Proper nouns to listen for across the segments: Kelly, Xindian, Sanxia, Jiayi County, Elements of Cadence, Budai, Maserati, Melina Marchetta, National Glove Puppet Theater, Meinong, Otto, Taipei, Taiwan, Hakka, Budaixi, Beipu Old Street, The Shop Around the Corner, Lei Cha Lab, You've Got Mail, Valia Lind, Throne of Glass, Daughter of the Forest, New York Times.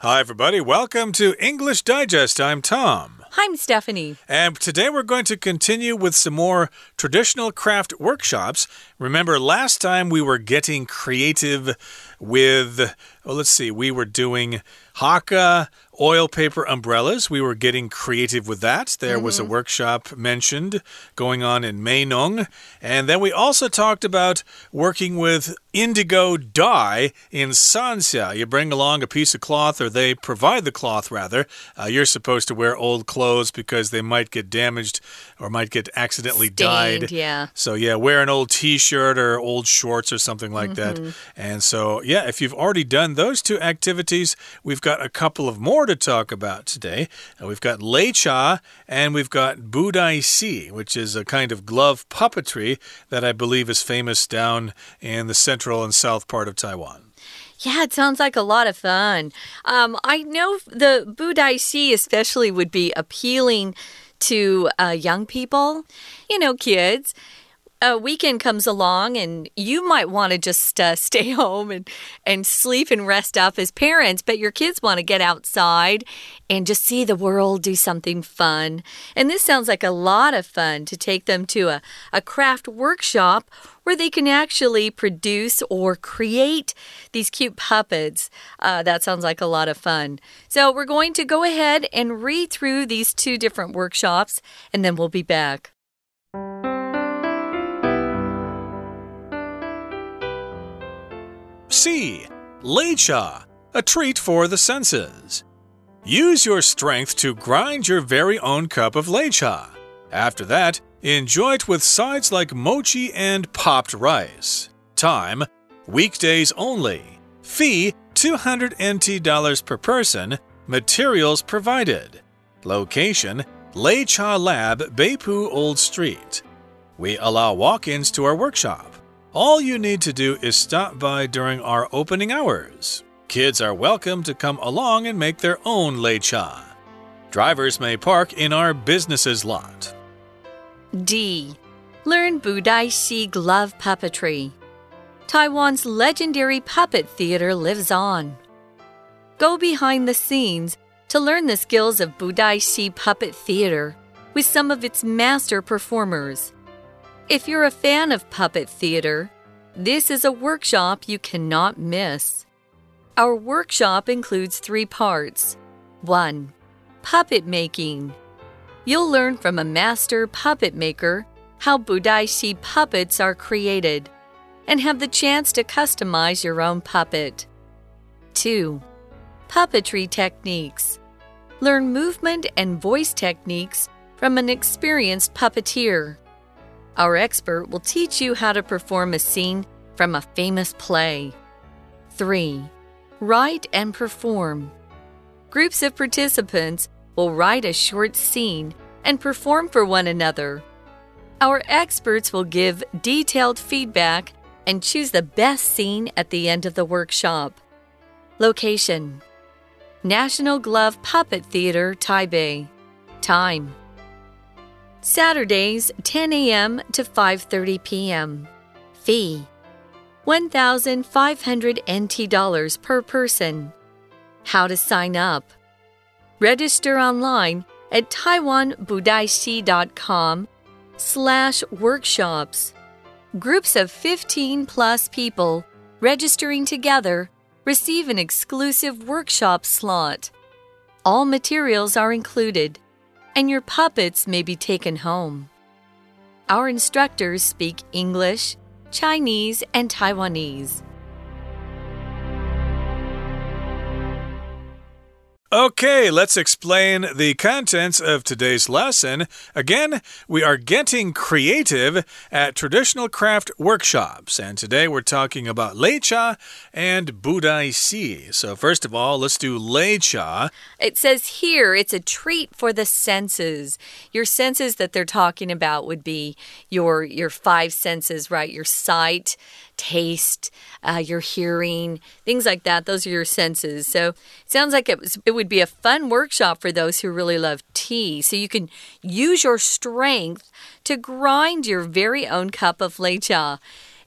Hi, everybody. Welcome to English Digest. I'm Tom. Hi, I'm Stephanie. And today we're going to continue with some more traditional craft workshops. Remember, last time we were getting creative with, well, let's see, we were doing Hakka, oil paper umbrellas. We were getting creative with that. There was a workshop mentioned going on in Meinong. And then we also talked about working with indigo dye in Sanxia. You bring along a piece of cloth, or they provide the cloth, rather. You're supposed to wear old clothes because they might get damaged or might get accidentally stained, dyed. Yeah. So, yeah, wear an old t-shirt or old shorts or something like that. And so, yeah, if you've already done those two activities, we've got a couple of more to talk about today. We've got Lei Cha and we've got Budaixi, which is a kind of glove puppetry that I believe is famous down in the central and south part of Taiwan. Yeah, it sounds like a lot of fun. I know the Budaixi especially would be appealing to young people, you know, kids.A weekend comes along and you might want to just stay home and sleep and rest up as parents, but your kids want to get outside and just see the world, do something fun. And this sounds like a lot of fun to take them to a craft workshop where they can actually produce or create these cute puppets. That sounds like a lot of fun. So we're going to go ahead and read through these two different workshops and then we'll be back.C. Lei Cha, a treat for the senses. Use your strength to grind your very own cup of Lei Cha. After that, enjoy it with sides like mochi and popped rice. Time, weekdays only. Fee, $200 NT per person. Materials provided. Location, Lei Cha Lab, Beipu Old Street. We allow walk-ins to our workshop.All you need to do is stop by during our opening hours. Kids are welcome to come along and make their own Lei Cha. Drivers may park in our businesses lot. D. Learn Budaixi glove puppetry. Taiwan's legendary puppet theater lives on. Go behind the scenes to learn the skills of Budaixi puppet theater with some of its master performers.If you're a fan of puppet theater, this is a workshop you cannot miss. Our workshop includes three parts. 1. Puppet making. You'll learn from a master puppet maker how Budaixi puppets are created and have the chance to customize your own puppet. 2. Puppetry techniques. Learn movement and voice techniques from an experienced puppeteer.Our expert will teach you how to perform a scene from a famous play. 3. Write and perform. Groups of participants will write a short scene and perform for one another. Our experts will give detailed feedback and choose the best scene at the end of the workshop. Location: National Glove Puppet Theater, Taipei. Time.Saturdays, 10 a.m. to 5:30 p.m. Fee, $1,500 per person. How to sign up? Register online at TaiwanBudaixi.com/workshops. Groups of 15+ people registering together receive an exclusive workshop slot. All materials are included.And your puppets may be taken home. Our instructors speak English, Chinese, and Taiwanese. Okay, let's explain the contents of today's lesson. Again, we are getting creative at traditional craft workshops. And today we're talking about Lei Cha and Budaixi. So first of all, let's do Lei Cha. It says here it's a treat for the senses. Your senses that they're talking about would be your five senses, right? Your sight, taste, your hearing, things like that. Those are your senses. So it sounds like it would be a fun workshop for those who really love tea. So you can use your strength to grind your very own cup of Lei Cha.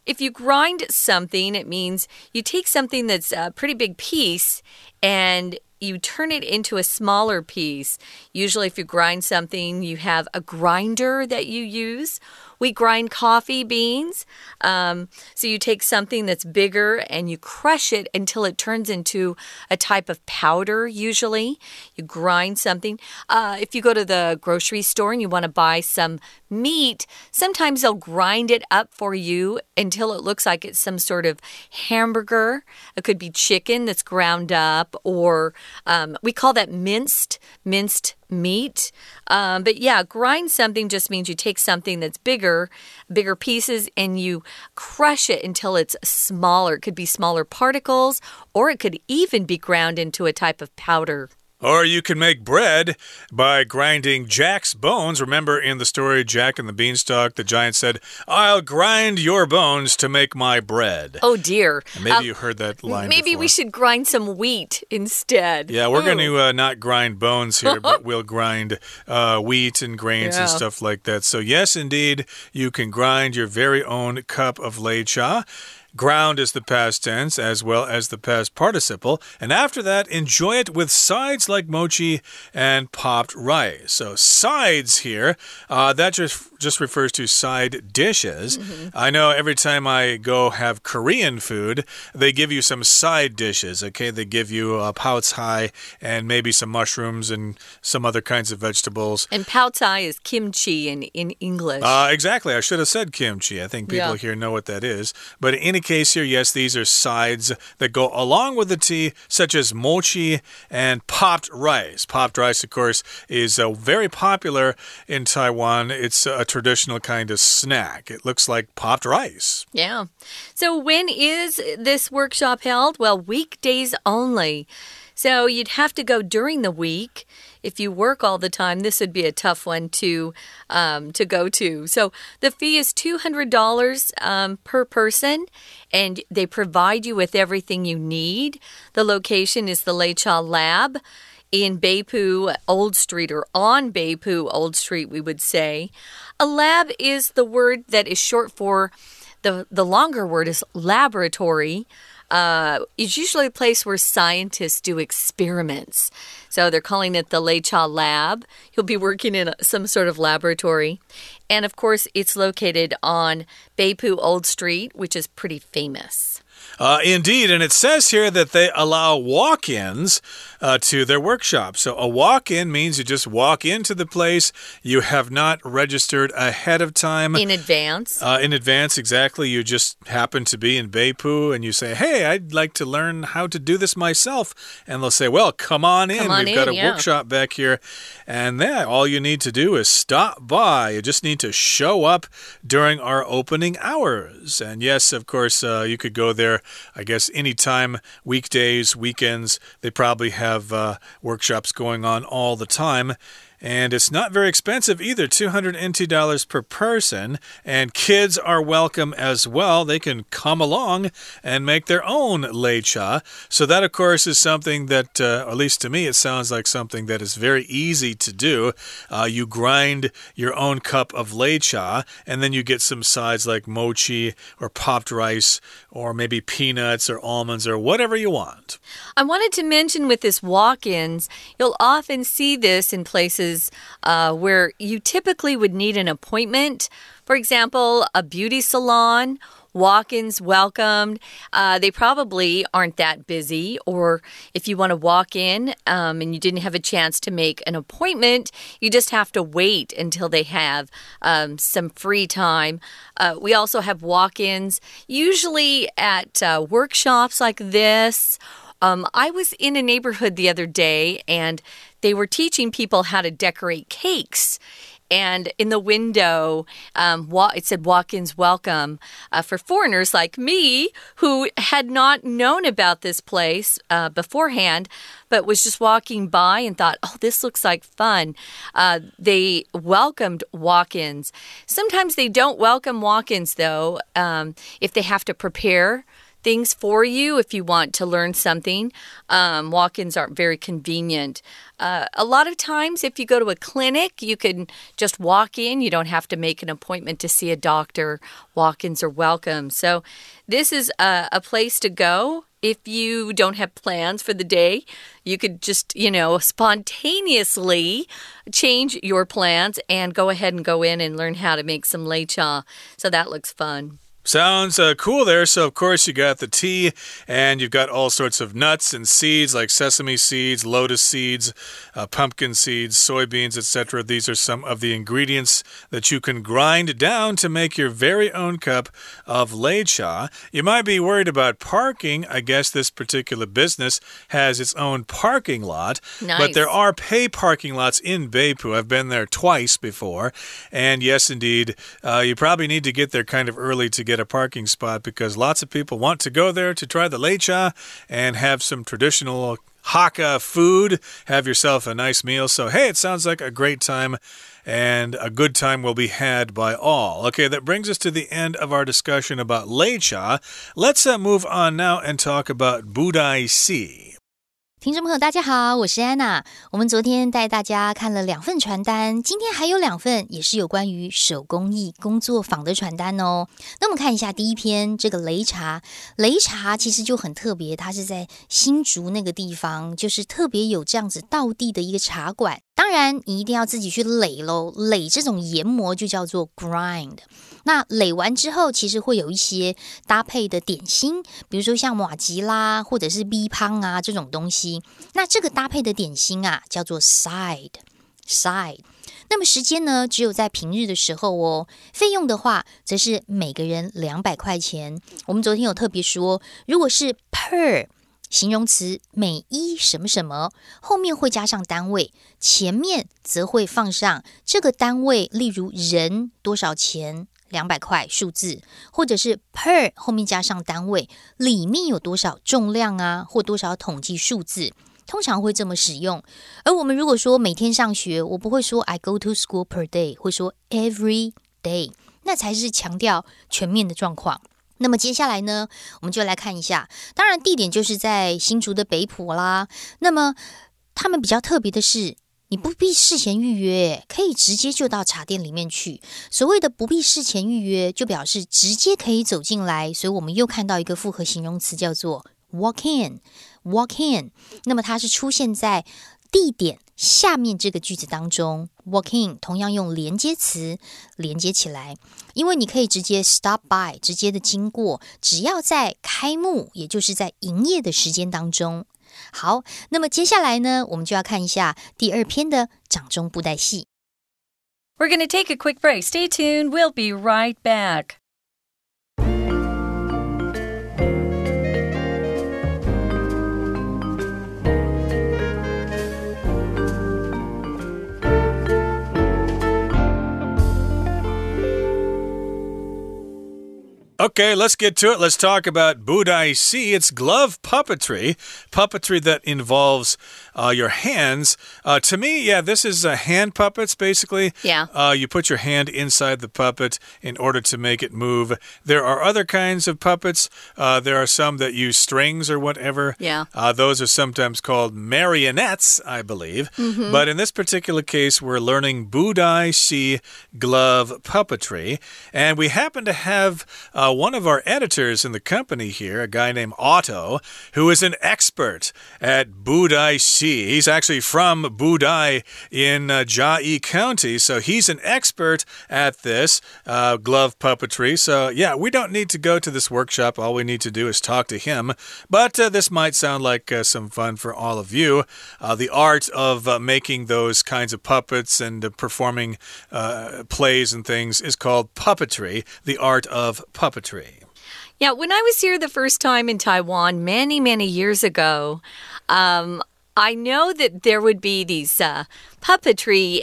If you grind something, it means you take something that's a pretty big piece and you turn it into a smaller piece. Usually if you grind something, you have a grinder that you use. We grind coffee beans. So you take something that's bigger and you crush it until it turns into a type of powder, usually. You grind something. If you go to the grocery store and you want to buy some meat, sometimes they'll grind it up for you until it looks like it's some sort of hamburger. It could be chicken that's ground up, or we call that minced meat. But yeah, grind something just means you take something that's bigger pieces, and you crush it until it's smaller. It could be smaller particles, or it could even be ground into a type of powder. Or you can make bread by grinding Jack's bones. Remember in the story, Jack and the Beanstalk, the giant said, "I'll grind your bones to make my bread." Oh, dear. And maybe you heard that line Maybe before. We should grind some wheat instead. Yeah, we're going to not grind bones here, but we'll grind wheat and grains and stuff like that. So, yes, indeed, you can grind your very own cup of Lei Cha. Ground is the past tense as well as the past participle. And after that, enjoy it with sides like mochi and popped rice. So sides here, that just refers to side dishes. Mm-hmm. I know every time I go have Korean food, they give you some side dishes, okay? They give you pao cai and maybe some mushrooms and some other kinds of vegetables. And pao cai is kimchi in English. Exactly. I should have said kimchi. I think people here know what that is. But in case here, yes, these are sides that go along with the tea, such as mochi and popped rice. Popped rice, of course, is very popular in Taiwan. It's a traditional kind of snack. It looks like popped rice. Yeah. So when is this workshop held? Well, weekdays only. So you'd have to go during the week. If you work all the time, this would be a tough one to go to. So the fee is $200 per person, and they provide you with everything you need. The location is the Lei Cha Lab in Beipu Old Street, or on Beipu Old Street, we would say. A lab is the word that is short for, the longer word is laboratory. It's usually a place where scientists do experiments. So they're calling it the Lei Cha Lab. You'll be working in some sort of laboratory. And, of course, it's located on Beipu Old Street, which is pretty famous. Indeed, and it says here that they allow walk-ins to their workshop. So a walk-in means you just walk into the place. You have not registered ahead of time. In advance. In advance, exactly. You just happen to be in Beipu and you say, "Hey, I'd like to learn how to do this myself." And they'll say, "Well, come on in. We've got a workshop back here." And then all you need to do is stop by. You just need to show up during our opening hours. And yes, of course, you could go there, I guess, anytime, weekdays, weekends. They probably have workshops going on all the time. And it's not very expensive either, $200 NT per person. And kids are welcome as well. They can come along and make their own Lei Cha. So that, of course, is something that, at least to me, it sounds like something that is very easy to do. You grind your own cup of Lei Cha, and then you get some sides like mochi or popped rice or maybe peanuts or almonds or whatever you want. I wanted to mention with this walk-ins, you'll often see this in places where you typically would need an appointment. For example, a beauty salon, walk-ins welcomed. They probably aren't that busy. Or if you want to walk in and you didn't have a chance to make an appointment, you just have to wait until they have some free time. We also have walk-ins usually at workshops like this. I was in a neighborhood the other day, and they were teaching people how to decorate cakes. And in the window, it said walk-ins welcome for foreigners like me, who had not known about this place beforehand, but was just walking by and thought, "Oh, this looks like fun." They welcomed walk-ins. Sometimes they don't welcome walk-ins, though, if they have to prepare things for you if you want to learn something. Walk-ins aren't very convenient. A lot of times if you go to a clinic, you can just walk in. You don't have to make an appointment to see a doctor. Walk-ins are welcome. So this is a place to go. If you don't have plans for the day, you could just, spontaneously change your plans and go ahead and go in and learn how to make some lei cha. So that looks fun. Sounds cool there. So, of course, you got the tea and you've got all sorts of nuts and seeds like sesame seeds, lotus seeds, pumpkin seeds, soybeans, etc. These are some of the ingredients that you can grind down to make your very own cup of lei cha. You might be worried about parking. I guess this particular business has its own parking lot. Nice. But there are pay parking lots in Beipu. I've been there twice before. And yes, indeed, you probably need to get there kind of early to get a parking spot because lots of people want to go there to try the lei cha and have some traditional Hakka food, have yourself a nice meal. So, hey, it sounds like a great time and a good time will be had by all. Okay, that brings us to the end of our discussion about lei cha. Let's move on now and talk about Budaixi.听众朋友大家好，我是安娜。我们昨天带大家看了2份传单，今天还有2份也是有关于手工艺工作坊的传单哦。那我们看一下第一篇这个擂茶，擂茶其实就很特别，它是在新竹那个地方，就是特别有这样子道地的一个茶馆。当然你一定要自己去擂咯，擂这种研磨就叫做 grind。那擂完之后其实会有一些搭配的点心，比如说像马吉啦或者是米香啊这种东西。那这个搭配的点心啊叫做 side。那么时间呢只有在平日的时候哦，费用的话则是每个人200块钱。我们昨天有特别说，如果是 per形容词每一什么什么后面会加上单位，前面则会放上这个单位，例如人多少钱200块数字，或者是 per 后面加上单位，里面有多少重量啊或多少统计数字，通常会这么使用。而我们如果说每天上学，我不会说 I go to school per day， 会说 every day， 那才是强调全面的状况。那么接下来呢，我们就来看一下，当然地点就是在新竹的北埔啦。那么他们比较特别的是，你不必事前预约，可以直接就到茶店里面去。所谓的不必事前预约，就表示直接可以走进来，所以我们又看到一个复合形容词叫做 walk in。 那么它是出现在地点下面这个句子当中， walk in 同样用连接词连接起来，因为你可以直接 stop by， 直接的经过，只要在开幕，也就是在营业的时间当中。好，那么接下来呢，我们就要看一下第2篇的掌中布袋戏。We're going to take a quick break. Stay tuned. We'll be right back. Okay, let's get to it. Let's talk about Budaixi. It's glove puppetry, puppetry that involves your hands. To me, yeah, this is hand puppets, basically. Yeah. You put your hand inside the puppet in order to make it move. There are other kinds of puppets. There are some that use strings or whatever. Yeah. Those are sometimes called marionettes, I believe. Mm-hmm. But in this particular case, we're learning Budaixi glove puppetry. And we happen to have one of our editors in the company here, a guy named Otto, who is an expert at Budaixi. He's actually from Budai in Jiayi County, so he's an expert at this glove puppetry. So, yeah, we don't need to go to this workshop. All we need to do is talk to him. But this might sound like some fun for all of you. The art of making those kinds of puppets and performing plays and things is called puppetry, the art of puppetry.Yeah, when I was here the first time in Taiwan many, many years ago, I know that there would be these puppetry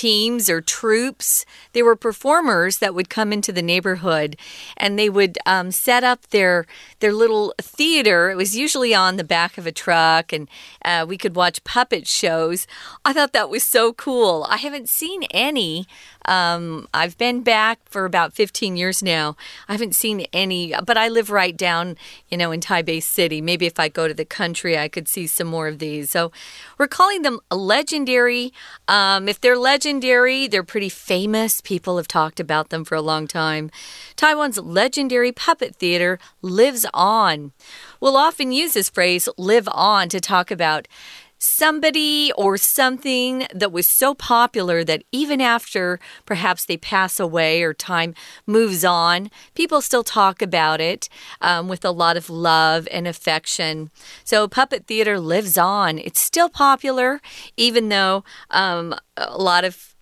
teams or troops. They were performers that would come into the neighborhood, and they would set up their little theater. It was usually on the back of a truck, and we could watch puppet shows. I thought that was so cool. I haven't seen any. I've been back for about 15 years now. I haven't seen any, but I live right down, in Taipei City. Maybe if I go to the country, I could see some more of these. So we're calling them legendary. If they're legendary, they're pretty famous. People have talked about them for a long time. Taiwan's legendary puppet theater lives on. We'll often use this phrase, live on, to talk about somebody or something that was so popular that even after perhaps they pass away or time moves on, people still talk about it with a lot of love and affection. So puppet theater lives on. It's still popular, even though a lot of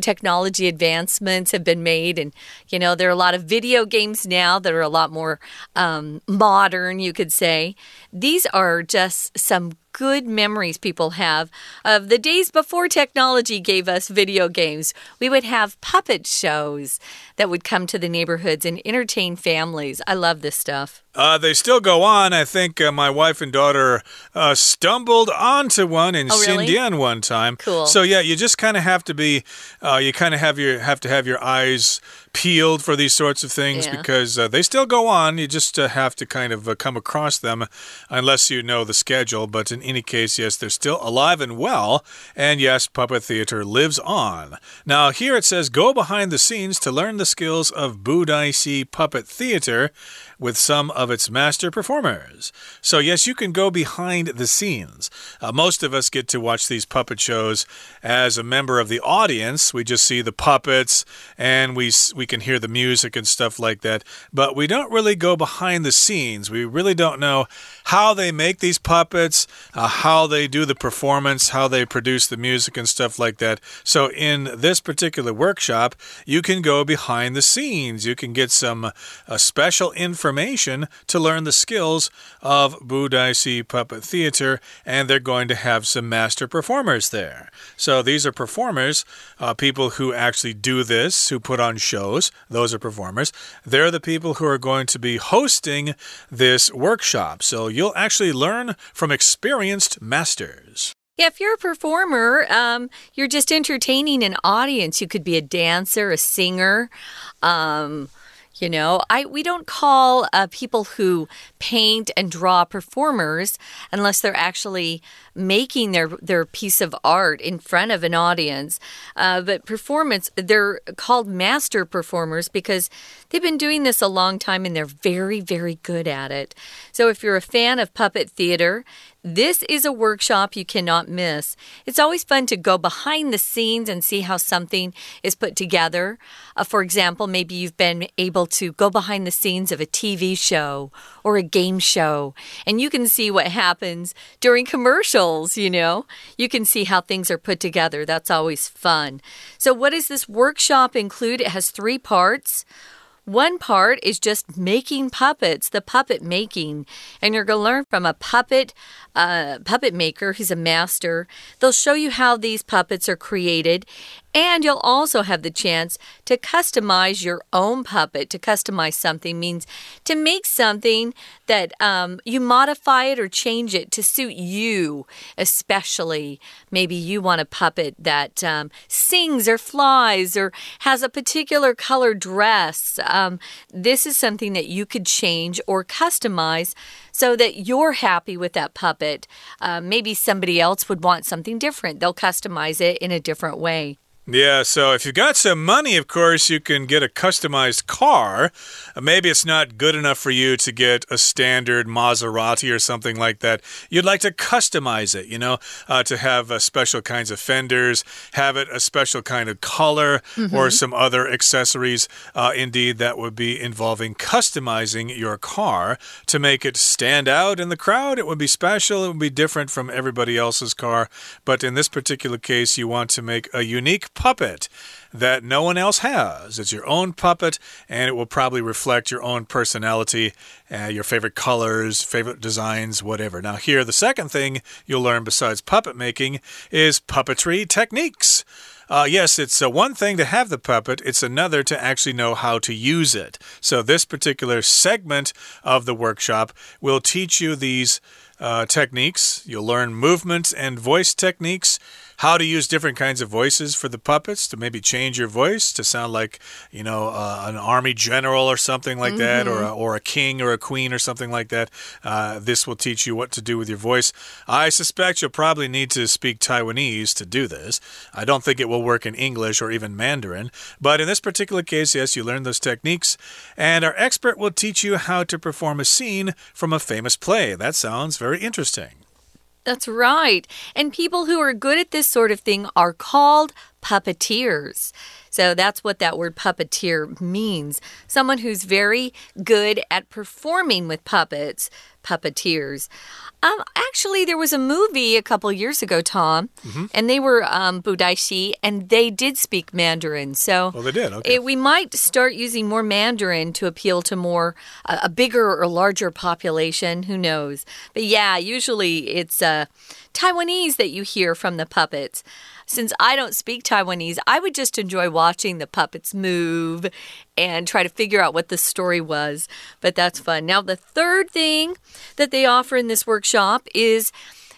technology advancements have been made, and, there are a lot of video games now that are a lot more modern, you could say. These are just some good memories people have of the days before technology gave us video games. We would have puppet shows that would come to the neighborhoods and entertain families. I love this stuff. They still go on. I think my wife and daughter stumbled onto one in Xindian one time. Cool. So yeah, you just kind of have to be, you kind of have to have your eyes peeled for these sorts of things because they still go on. You just have to kind of come across them unless you know the schedule. But in any case, yes, they're still alive and well. And yes, puppet theater lives on. Now here it says, go behind the scenes to learn the skills of Budaixi puppet theater with some of its master performers. So yes, you can go behind the scenes. Most of us get to watch these puppet shows as a member of the audience. We just see the puppets and we can hear the music and stuff like that. But we don't really go behind the scenes. We really don't know how they make these puppets, how they do the performance, how they produce the music and stuff like that. So in this particular workshop, you can go behind the scenes. You can get some special information to learn the skills of Budaixi Puppet Theater, and they're going to have some master performers there. So these are performers, people who actually do this, who put on shows. Those are performers. They're the people who are going to be hosting this workshop. So you'll actually learn from experienced masters. Yeah, if you're a performer, you're just entertaining an audience. You could be a dancer, a singer, we don't call people who paint and draw performers unless they're actually making their piece of art in front of an audience. But performance, they're called master performers because they've been doing this a long time and they're very, very good at it. So if you're a fan of puppet theater, this is a workshop you cannot miss. It's always fun to go behind the scenes and see how something is put together. For example, maybe you've been able to go behind the scenes of a TV show or a game show, and you can see what happens during commercials, You can see how things are put together. That's always fun. So what does this workshop include? It has 3 parts. One part is just making puppets, the puppet making. And you're going to learn from a puppet maker who's a master. They'll show you how these puppets are created. And you'll also have the chance to customize your own puppet. To customize something means to make something that you modify it or change it to suit you, especially. Maybe you want a puppet that sings or flies or has a particular color dress. This is something that you could change or customize so that you're happy with that puppet. Maybe somebody else would want something different. They'll customize it in a different way. Yeah, so if you've got some money, of course, you can get a customized car. Maybe it's not good enough for you to get a standard Maserati or something like that. You'd like to customize it, to have special kinds of fenders, have it a special kind of color, or some other accessories. Indeed, that would be involving customizing your car to make it stand out in the crowd. It would be special. It would be different from everybody else's car. But in this particular case, you want to make a unique puppet that no one else has. It's your own puppet, and it will probably reflect your own personality, your favorite colors, favorite designs, whatever. Now here, the second thing you'll learn besides puppet making is puppetry techniques.Yes, it's one thing to have the puppet. It's another to actually know how to use it. So this particular segment of the workshop will teach you these techniques. You'll learn movement and voice techniques, how to use different kinds of voices for the puppets to maybe change your voice to sound like, you know, an army general or something like that, or a king or a queen or something like that. This will teach you what to do with your voice. I suspect you'll probably need to speak Taiwanese to do this. I don't think it will work in English or even Mandarin. But in this particular case, yes, you learn those techniques. And our expert will teach you how to perform a scene from a famous play. That sounds very interesting.That's right. And people who are good at this sort of thing are called puppeteers. So that's what that word puppeteer means. Someone who's very good at performing with puppets, puppeteers. Actually, there was a movie a couple years ago, Tom, and they were Budaixi, and they did speak Mandarin. So they did. Okay. We might start using more Mandarin to appeal to more, a bigger or larger population. Who knows? But yeah, usually it's Taiwanese that you hear from the puppets.Since I don't speak Taiwanese, I would just enjoy watching the puppets move and try to figure out what the story was. But that's fun. Now, the third thing that they offer in this workshop is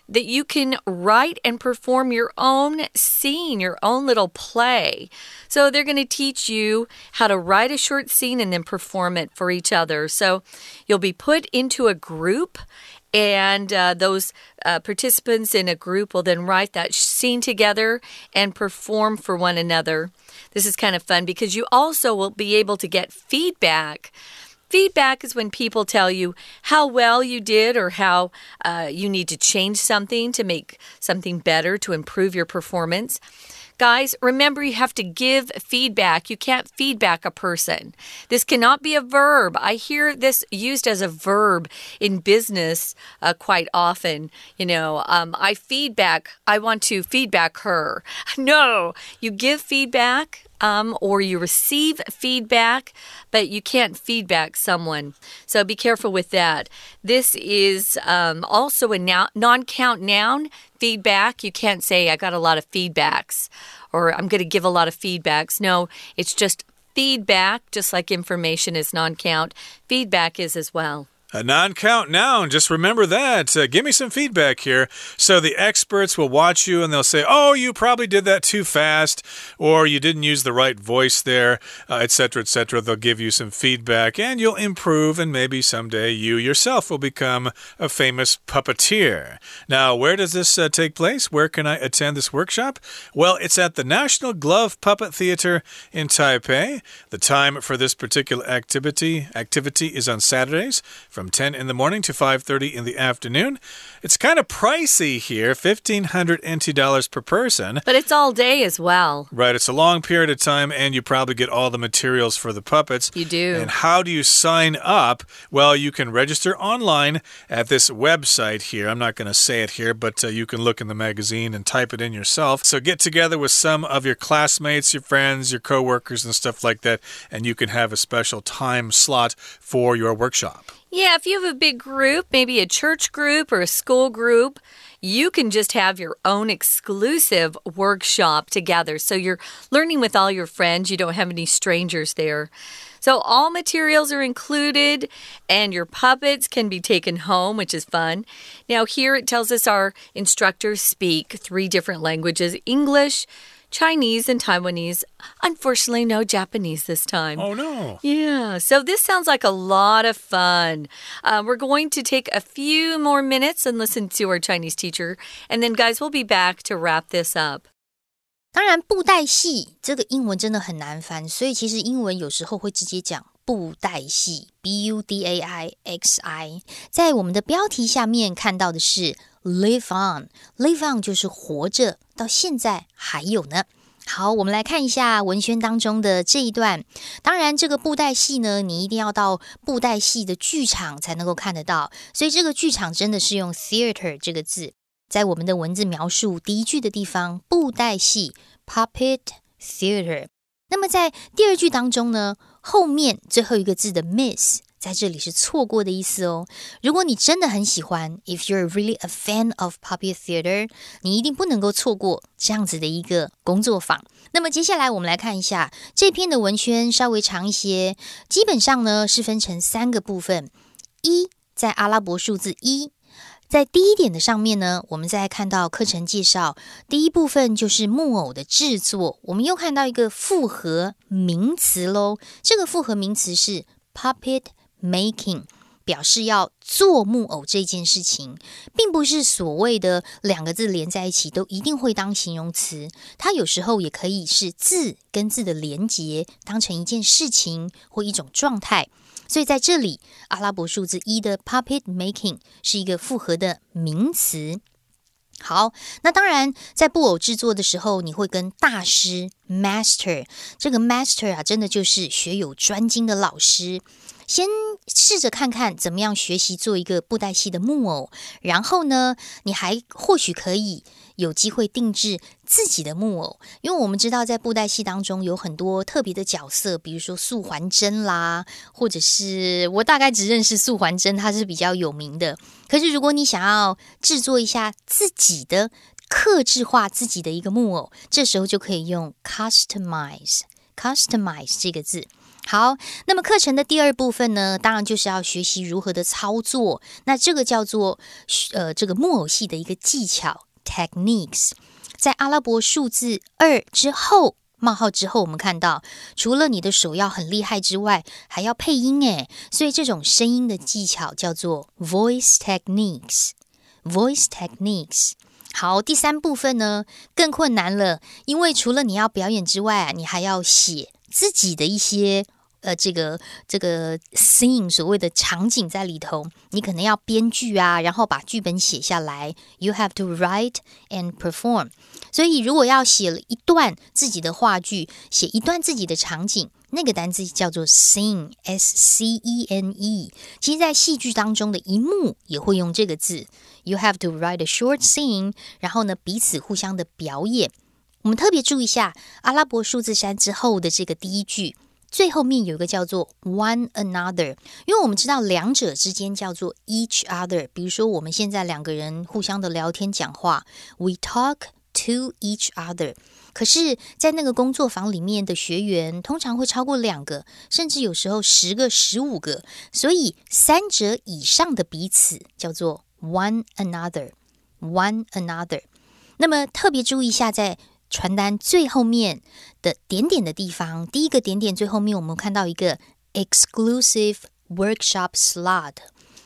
that you can write and perform your own scene, your own little play. So they're going to teach you how to write a short scene and then perform it for each other. So you'll be put into a group and those participants in a group will then write that scene together and perform for one another. This is kind of fun because you also will be able to get feedback. Feedback is when people tell you how well you did or how you need to change something to make something better to improve your performance.Guys, remember you have to give feedback. You can't feedback a person. This cannot be a verb. I hear this used as a verb in business quite often. You know, I want to feedback her. No, you give feedback or you receive feedback, but you can't feedback someone. So be careful with that. This is also a non-count noun.Feedback, you can't say, I got a lot of feedbacks, or I'm going to give a lot of feedbacks. No, it's just feedback, just like information is non-count. Feedback is as well.A non-count noun, just remember that. Give me some feedback here. So the experts will watch you and they'll say, oh, you probably did that too fast, or you didn't use the right voice there, etc., etc. They'll give you some feedback and you'll improve, and maybe someday you yourself will become a famous puppeteer. Now, where does this take place? Where can I attend this workshop? Well, it's at the National Glove Puppet Theater in Taipei. The time for this particular activity is on Saturdays from 10 in the morning to 5:30 in the afternoon. It's kind of pricey here, $1,500 NT per person. But it's all day as well. Right, it's a long period of time, and you probably get all the materials for the puppets. You do. And how do you sign up? Well, you can register online at this website here. I'm not going to say it here, but you can look in the magazine and type it in yourself. So get together with some of your classmates, your friends, your coworkers, and stuff like that, and you can have a special time slot for your workshop.Yeah, if you have a big group, maybe a church group or a school group, you can just have your own exclusive workshop together. So you're learning with all your friends. You don't have any strangers there. So all materials are included, and your puppets can be taken home, which is fun. Now here it tells us our instructors speak 3 different languages, English,Chinese and Taiwanese. Unfortunately, no Japanese this time. Oh, no. Yeah. So this sounds like a lot of fun. We're going to take a few more minutes and listen to our Chinese teacher. And then, guys, we'll be back to wrap this up.当然布袋戏这个英文真的很难翻，所以其实英文有时候会直接讲布袋戏 （Budaixi）。在我们的标题下面看到的是 live on， live on 就是活着，到现在还有呢。好，我们来看一下文宣当中的这一段。当然，这个布袋戏呢，你一定要到布袋戏的剧场才能够看得到，所以这个剧场真的是用 theater 这个字。在我们的文字描述第一句的地方，布袋戏 Puppet Theater。 那么在第二句当中呢，后面最后一个字的 miss 在这里是错过的意思哦。如果你真的很喜欢 if you're really a fan of puppet theater， 你一定不能够错过这样子的一个工作坊。那么接下来我们来看一下这篇的文圈稍微长一些，基本上呢是分成三个部分。一，在阿拉伯数字一，在第一点的上面呢，我们再看到课程介绍，第一部分就是木偶的制作，我们又看到一个复合名词咯，这个复合名词是 puppet making， 表示要做木偶这件事情，并不是所谓的两个字连在一起都一定会当形容词，它有时候也可以是字跟字的连结，当成一件事情或一种状态。所以在这里，阿拉伯数字一的 puppet making 是一个复合的名词。好，那当然，在布偶制作的时候，你会跟大师 master， 这个 master 啊，真的就是学有专精的老师。先试着看看怎么样学习做一个布袋戏的木偶，然后呢，你还或许可以有机会定制自己的木偶，因为我们知道在布袋戏当中有很多特别的角色，比如说素还真啦，或者是我大概只认识素还真，它是比较有名的。可是如果你想要制作一下自己的客制化自己的一个木偶，这时候就可以用 customize 这个字。好，那么课程的第二部分呢，当然就是要学习如何的操作，那这个叫做这个木偶戏的一个技巧 techniques。 在阿拉伯数字2之后，冒号之后，我们看到除了你的手要很厉害之外，还要配音诶，所以这种声音的技巧叫做 voice techniques。 好，第三部分呢更困难了，因为除了你要表演之外啊，你还要写自己的一些这个 scene 所谓的场景在里头，你可能要编剧啊，然后把剧本写下来。You have to write and perform。 所以如果要写了一段自己的话剧，写一段自己的场景，那个单字叫做 scene， S-C-E-N-E。 其实在戏剧当中的一幕也会用这个字， You have to write a short scene， 然后呢彼此互相的表演。我们特别注意一下阿拉伯数字3之后的这个第一句，最后面有一个叫做 one another， 因为我们知道两者之间叫做 each other， 比如说我们现在两个人互相的聊天讲话， we talk to each other。 可是在那个工作坊里面的学员通常会超过2个，甚至有时候10个、15个，所以3者以上的彼此叫做 one another。 那么特别注意一下在传单最后面的点点的地方，第一个点点最后面我们看到一个 exclusive workshop slot，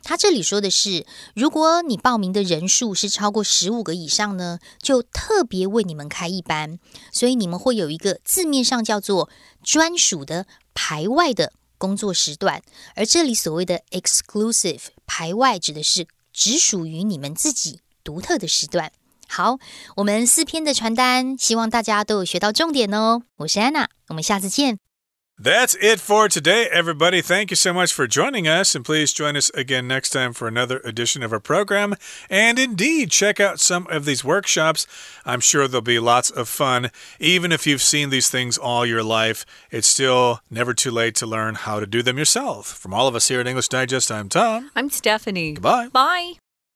它这里说的是如果你报名的人数是超过15个以上呢，就特别为你们开一班，所以你们会有一个字面上叫做专属的排外的工作时段，而这里所谓的 exclusive 排外指的是只属于你们自己独特的时段。好，我们4篇的传单，希望大家都有学到重点哦。我是安娜，我们下次见。That's it for today, everybody. Thank you so much for joining us, and please join us again next time for another edition of our program. And indeed, check out some of these workshops. I'm sure there'll be lots of fun. Even if you've seen these things all your life, it's still never too late to learn how to do them yourself. From all of us here at English Digest, I'm Tom. I'm Stephanie. Goodbye. Bye.